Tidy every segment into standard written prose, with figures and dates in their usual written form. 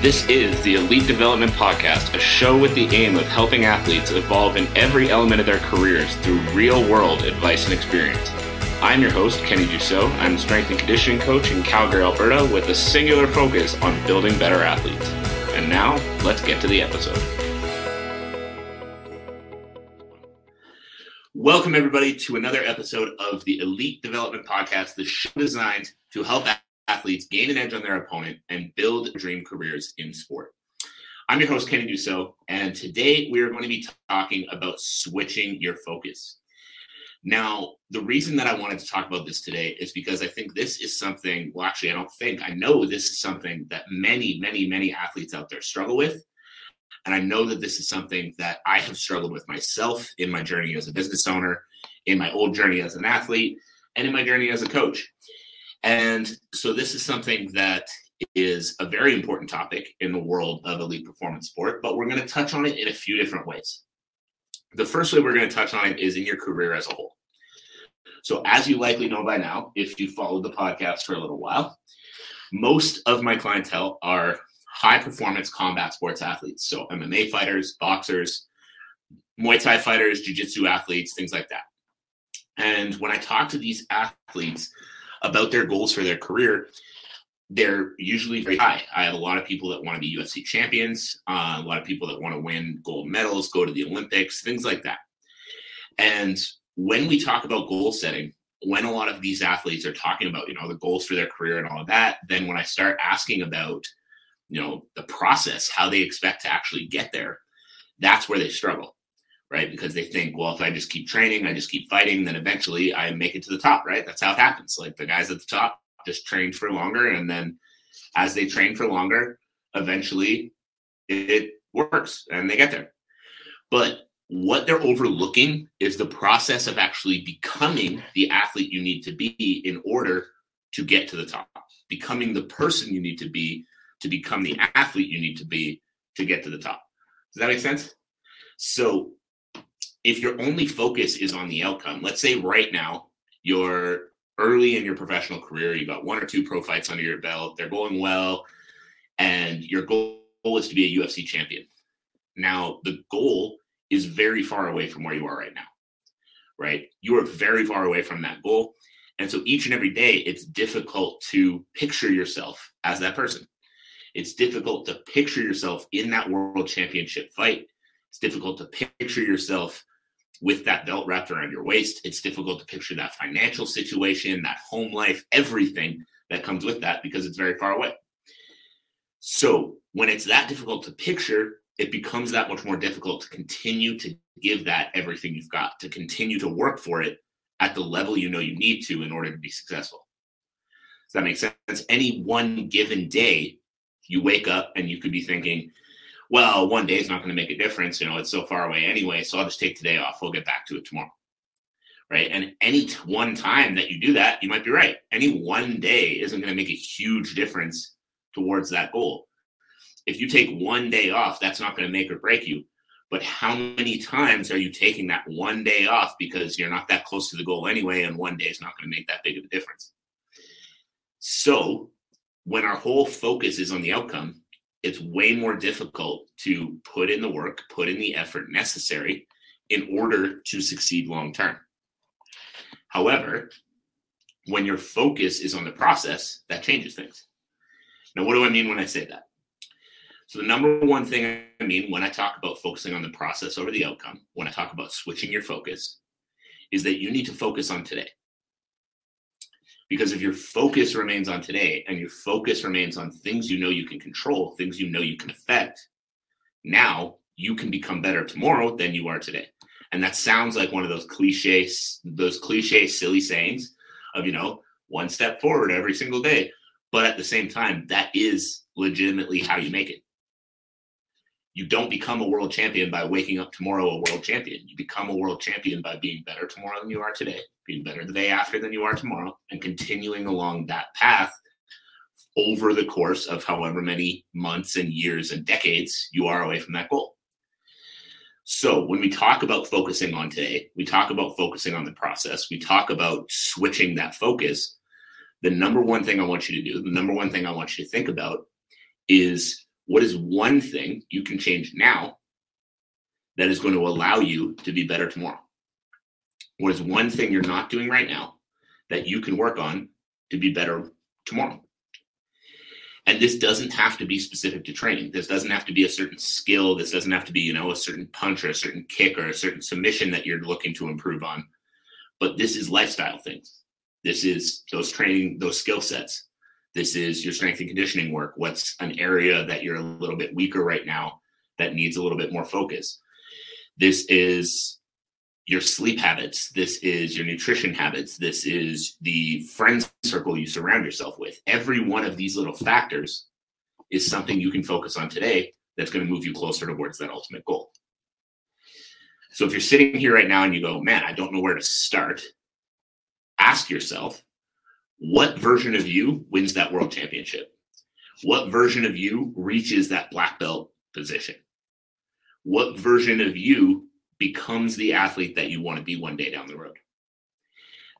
This is the Elite Development Podcast, a show with the aim of helping athletes evolve in every element of their careers through real-world advice and experience. I'm your host, Kenny Dusseau. I'm a strength and conditioning coach in Calgary, Alberta, with a singular focus on building better athletes. And now, let's get to the episode. Welcome, everybody, to another episode of the Elite Development Podcast, the show designed to help athletes gain an edge on their opponent and build dream careers in sport. I'm your host, Kenny Dusseau, and today we are going to be talking about switching your focus. Now, the reason that I wanted to talk about this today is because I think this is something, well, actually, I don't think, I know this is something that many athletes out there struggle with. And I know that this is something that I have struggled with myself in my journey as a business owner, in my old journey as an athlete, and in my journey as a coach. And so this is something that is a very important topic in the world of elite performance sport, but we're going to touch on it in a few different ways. The first way we're going to touch on it is in your career as a whole. So as you likely know by now, if you followed the podcast for a little while, most of my clientele are high-performance combat sports athletes. So MMA fighters, boxers, Muay Thai fighters, jiu-jitsu athletes, things like that. And when I talk to these athletes about their goals for their career, they're usually very high. I have a lot of people that want to be UFC champions, a lot of people that want to win gold medals, go to the Olympics, things like that. And when we talk about goal setting, when a lot of these athletes are talking about, you know, the goals for their career and all of that, then when I start asking about, you know, the process, how they expect to actually get there, that's where they struggle, right? Because they think, well, if I just keep training, I just keep fighting, then eventually I make it to the top, right? That's how it happens. Like the guys at the top just trained for longer. And then as they train for longer, eventually it works and they get there. But what they're overlooking is the process of actually becoming the athlete you need to be in order to get to the top, becoming the person you need to be to become the athlete you need to be to get to the top. Does that make sense? So if your only focus is on the outcome, let's say right now, you're early in your professional career, you got one or two pro fights under your belt, they're going well, and your goal is to be a UFC champion. Now, the goal is very far away from where you are right now, right? You are very far away from that goal. And so each and every day, it's difficult to picture yourself as that person. It's difficult to picture yourself in that world championship fight. It's difficult to picture yourself with that belt wrapped around your waist. It's difficult to picture that financial situation, that home life, everything that comes with that because it's very far away. So when it's that difficult to picture, it becomes that much more difficult to continue to give that everything you've got, to continue to work for it at the level you know you need to in order to be successful. Does that make sense? Any one given day, you wake up and you could be thinking, well, one day is not going to make a difference. You know, it's so far away anyway, so I'll just take today off. We'll get back to it tomorrow, right? And any one time that you do that, you might be right. Any one day isn't going to make a huge difference towards that goal. If you take one day off, that's not going to make or break you. But how many times are you taking that one day off because you're not that close to the goal anyway, and one day is not going to make that big of a difference? So when our whole focus is on the outcome, it's way more difficult to put in the work, put in the effort necessary in order to succeed long-term. However, when your focus is on the process, that changes things. Now, what do I mean when I say that? So the number one thing I mean when I talk about focusing on the process over the outcome, when I talk about switching your focus, is that you need to focus on today. Because if your focus remains on today and your focus remains on things you know you can control, things you know you can affect, now you can become better tomorrow than you are today. And that sounds like one of those cliche, silly sayings of, you know, one step forward every single day. But at the same time, that is legitimately how you make it. You don't become a world champion by waking up tomorrow a world champion. You become a world champion by being better tomorrow than you are today, being better the day after than you are tomorrow, and continuing along that path over the course of however many months and years and decades you are away from that goal. So when we talk about focusing on today, we talk about focusing on the process, we talk about switching that focus. The number one thing I want you to do, the number one thing I want you to think about is What is one thing you can change now that is going to allow you to be better tomorrow? What is one thing you're not doing right now that you can work on to be better tomorrow? And this doesn't have to be specific to training. This doesn't have to be a certain skill. This doesn't have to be, a certain punch or a certain kick or a certain submission that you're looking to improve on. But this is lifestyle things. This is those training, those skill sets. This is your strength and conditioning work. What's an area that you're a little bit weaker right now that needs a little bit more focus? This is your sleep habits. This is your nutrition habits. This is the friends circle you surround yourself with. Every one of these little factors is something you can focus on today that's going to move you closer towards that ultimate goal. So if you're sitting here right now and you go, man, I don't know where to start, ask yourself, what version of you wins that world championship? What version of you reaches that black belt position? What version of you becomes the athlete that you want to be one day down the road?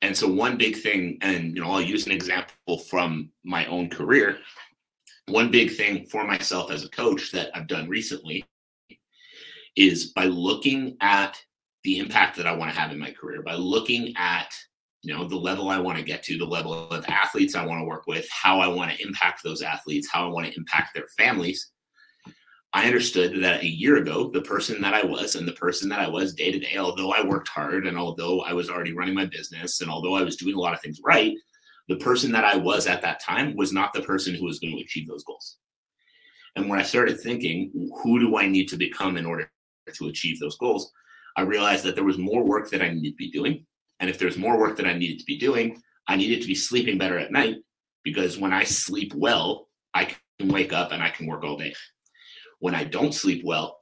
And so one big thing, and I'll use an example from my own career. One big thing for myself as a coach that I've done recently is by looking at the impact that I want to have in my career, by looking at the level I want to get to, the level of athletes I want to work with, how I want to impact those athletes, how I want to impact their families. I understood that a year ago, the person that I was and the person that I was day to day, although I worked hard and although I was already running my business and although I was doing a lot of things right, the person that I was at that time was not the person who was going to achieve those goals. And when I started thinking, who do I need to become in order to achieve those goals, I realized that there was more work that I needed to be doing. And if there's more work that I needed to be doing, I needed to be sleeping better at night, because when I sleep well, I can wake up and I can work all day. When I don't sleep well,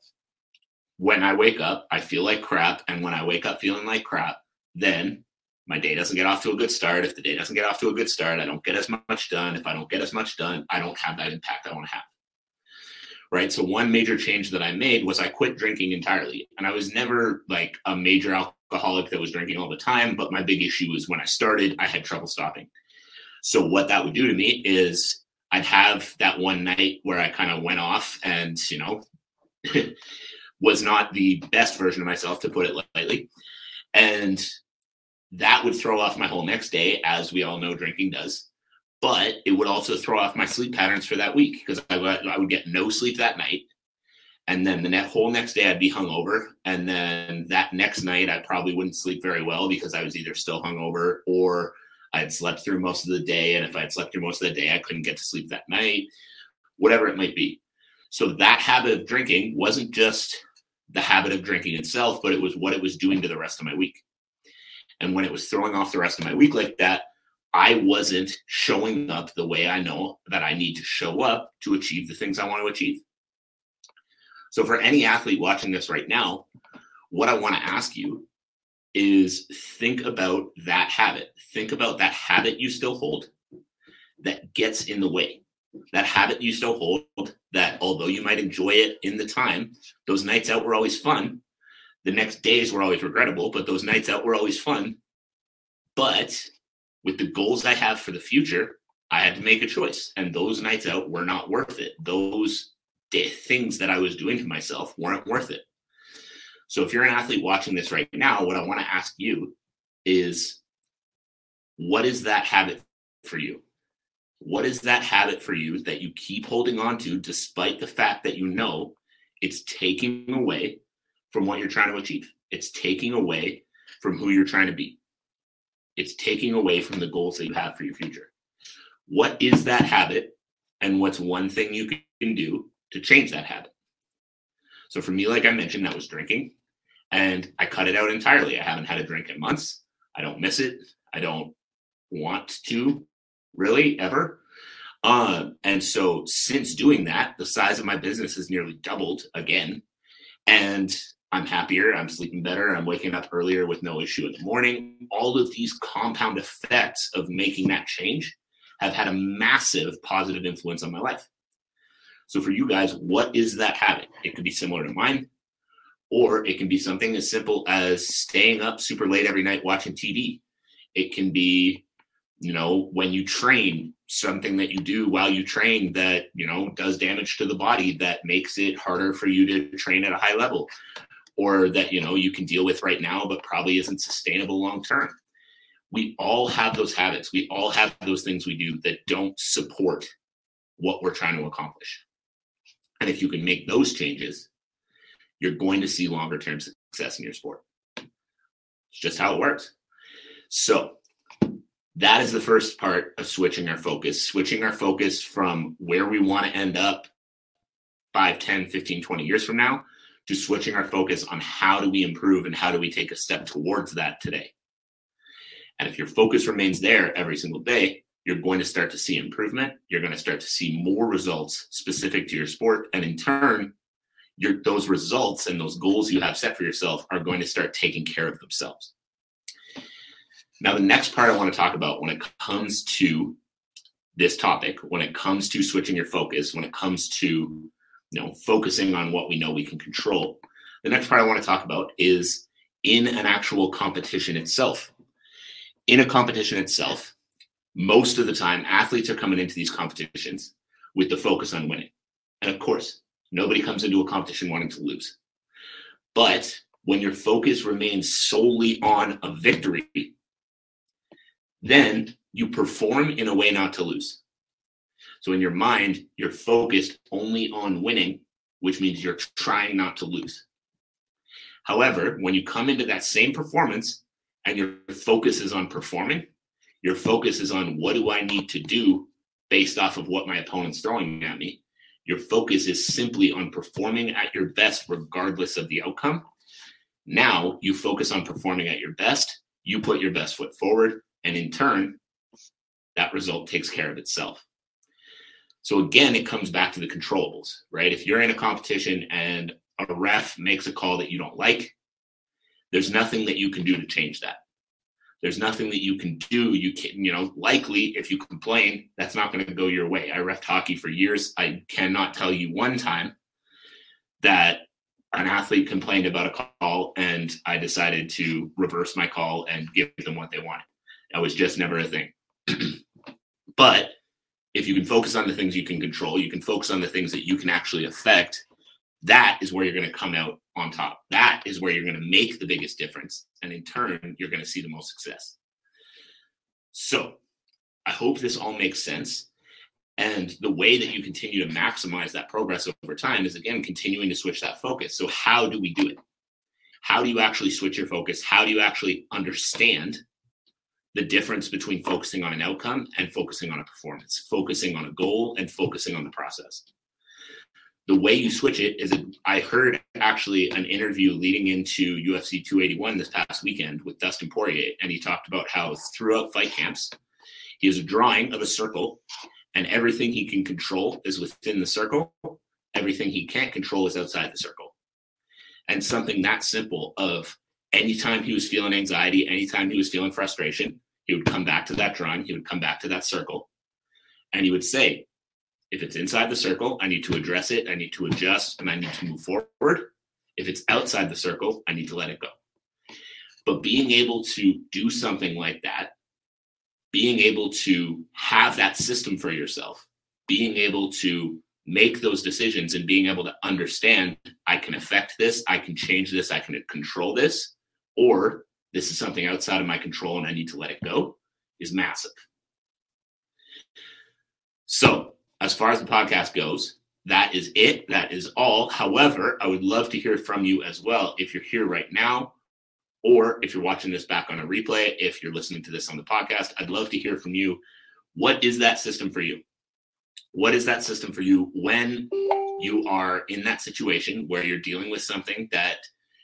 when I wake up, I feel like crap. And when I wake up feeling like crap, then my day doesn't get off to a good start. If the day doesn't get off to a good start, I don't get as much done. If I don't get as much done, I don't have that impact I want to have. Right. So one major change that I made was I quit drinking entirely. And I was never like a major alcoholic that was drinking all the time. But my big issue was when I started, I had trouble stopping. So what that would do to me is I'd have that one night where I kind of went off and, was not the best version of myself, to put it lightly. And that would throw off my whole next day, as we all know drinking does. But it would also throw off my sleep patterns for that week, because I would get no sleep that night. And then the whole next day I'd be hungover. And then that next night I probably wouldn't sleep very well, because I was either still hungover or I'd slept through most of the day. And if I'd slept through most of the day, I couldn't get to sleep that night, whatever it might be. So that habit of drinking wasn't just the habit of drinking itself, but it was what it was doing to the rest of my week. And when it was throwing off the rest of my week like that, I wasn't showing up the way I know that I need to show up to achieve the things I want to achieve. So for any athlete watching this right now, what I want to ask you is think about that habit. Think about that habit you still hold that gets in the way. That habit you still hold that, although you might enjoy it in the time, those nights out were always fun. The next days were always regrettable, but those nights out were always fun. But with the goals I have for the future, I had to make a choice. And those nights out were not worth it. Those things that I was doing to myself weren't worth it. So if you're an athlete watching this right now, what I want to ask you is, what is that habit for you? What is that habit for you that you keep holding on to, despite the fact that you know it's taking away from what you're trying to achieve? It's taking away from who you're trying to be. It's taking away from the goals that you have for your future. What is that habit, and what's one thing you can do to change that habit? So for me, like I mentioned, that was drinking, and I cut it out entirely. I haven't had a drink in months. I don't miss it. I don't want to really ever. And so since doing that, the size of my business has nearly doubled again, and I'm happier, I'm sleeping better, I'm waking up earlier with no issue in the morning. All of these compound effects of making that change have had a massive positive influence on my life. So for you guys, what is that habit? It could be similar to mine, or it can be something as simple as staying up super late every night watching TV. It can be, when you train, something that you do while you train that, you know, does damage to the body that makes it harder for you to train at a high level, or that, you know, you can deal with right now, but probably isn't sustainable long term. We all have those habits. We all have those things we do that don't support what we're trying to accomplish. And if you can make those changes, you're going to see longer term success in your sport. It's just how it works. So that is the first part of switching our focus from where we want to end up 5, 10, 15, 20 years from now to switching our focus on how do we improve and how do we take a step towards that today. And if your focus remains there every single day, you're going to start to see improvement. You're going to start to see more results specific to your sport. And in turn, those results and those goals you have set for yourself are going to start taking care of themselves. Now, the next part I want to talk about when it comes to this topic, when it comes to switching your focus, when it comes to, you know, focusing on what we know we can control, the next part I want to talk about is in an actual competition itself. In a competition itself, most of the time, athletes are coming into these competitions with the focus on winning. And of course, nobody comes into a competition wanting to lose. But when your focus remains solely on a victory, then you perform in a way not to lose. So in your mind, you're focused only on winning, which means you're trying not to lose. However, when you come into that same performance and your focus is on performing, your focus is on what do I need to do based off of what my opponent's throwing at me. Your focus is simply on performing at your best regardless of the outcome. Now you focus on performing at your best. You put your best foot forward. And in turn, that result takes care of itself. So again, it comes back to the controllables, right? If you're in a competition and a ref makes a call that you don't like, there's nothing that you can do to change that. There's nothing that you can do. You can, you know, likely if you complain, that's not going to go your way. I reffed hockey for years. I cannot tell you one time that an athlete complained about a call and I decided to reverse my call and give them what they wanted. That was just never a thing. But if you can focus on the things you can control, you can focus on the things that you can actually affect, that is where you're going to come out on top. That is where you're going to make the biggest difference. And in turn, you're going to see the most success. So I hope this all makes sense. And the way that you continue to maximize that progress over time is, again, continuing to switch that focus. So how do we do it? How do you actually switch your focus? How do you actually understand the difference between focusing on an outcome and focusing on a performance, focusing on a goal and focusing on the process? The way you switch it is, I heard actually an interview leading into UFC 281 this past weekend with Dustin Poirier, and he talked about how throughout fight camps, he has a drawing of a circle, and everything he can control is within the circle. Everything he can't control is outside the circle. And something that simple of anytime he was feeling anxiety, anytime he was feeling frustration, he would come back to that drawing. He would come back to that circle. And he would say, if it's inside the circle, I need to address it. I need to adjust and I need to move forward. If it's outside the circle, I need to let it go. But being able to do something like that, being able to have that system for yourself, being able to make those decisions and being able to understand, I can affect this, I can change this, I can control this, or this is something outside of my control and I need to let it go, is massive. So as far as the podcast goes, that is it. That is all. However, I would love to hear from you as well. If you're here right now, or if you're watching this back on a replay, if you're listening to this on the podcast, I'd love to hear from you. What is that system for you? What is that system for you when you are in that situation where you're dealing with something that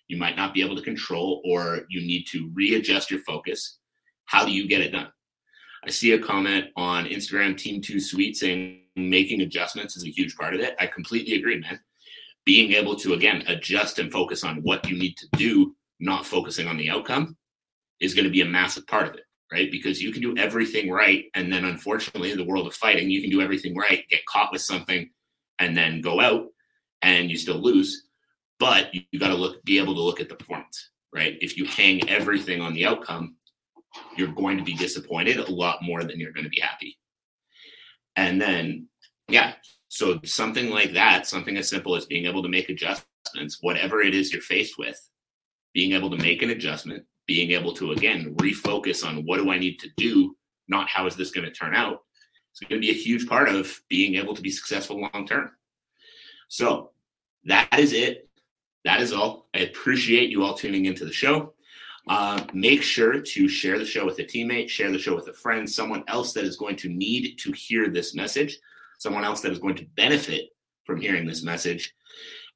you might not be able to control or you need to readjust your focus? How do you get it done? I see a comment on Instagram, Team2Sweet, saying making adjustments is a huge part of it. I completely agree, man. Being able to, again, adjust and focus on what you need to do, not focusing on the outcome, is going to be a massive part of it, right? Because you can do everything right. And then unfortunately, in the world of fighting, you can do everything right, get caught with something, and then go out and you still lose. But you got to be able to look at the performance, right? If you hang everything on the outcome, you're going to be disappointed a lot more than you're going to be happy. And then, yeah, so something like that, something as simple as being able to make adjustments, whatever it is you're faced with, being able to make an adjustment, being able to, again, refocus on what do I need to do, not how is this going to turn out. It's going to be a huge part of being able to be successful long-term. So that is it. That is all. I appreciate you all tuning into the show. Make sure to share the show with a teammate, share the show with a friend, someone else that is going to need to hear this message, someone else that is going to benefit from hearing this message.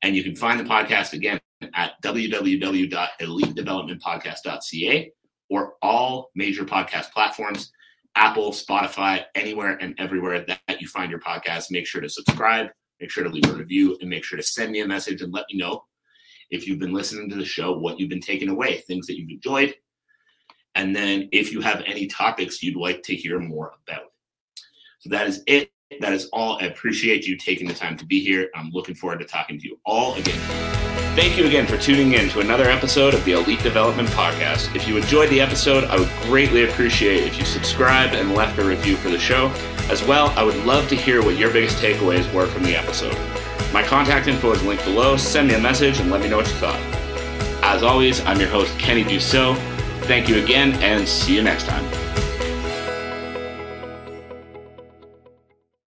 And you can find the podcast again at www.elitedevelopmentpodcast.ca or all major podcast platforms, Apple, Spotify, anywhere and everywhere that you find your podcast. Make sure to subscribe, make sure to leave a review, and make sure to send me a message and let me know if you've been listening to the show, what you've been taking away, things that you've enjoyed. And then if you have any topics you'd like to hear more about. So that is it. That is all. I appreciate you taking the time to be here. I'm looking forward to talking to you all again. Thank you again for tuning in to another episode of the Elite Development Podcast. If you enjoyed the episode, I would greatly appreciate if you subscribed and left a review for the show. As well, I would love to hear what your biggest takeaways were from the episode. My contact info is linked below. Send me a message and let me know what you thought. As always, I'm your host, Kenny Dusseau. Thank you again, and see you next time.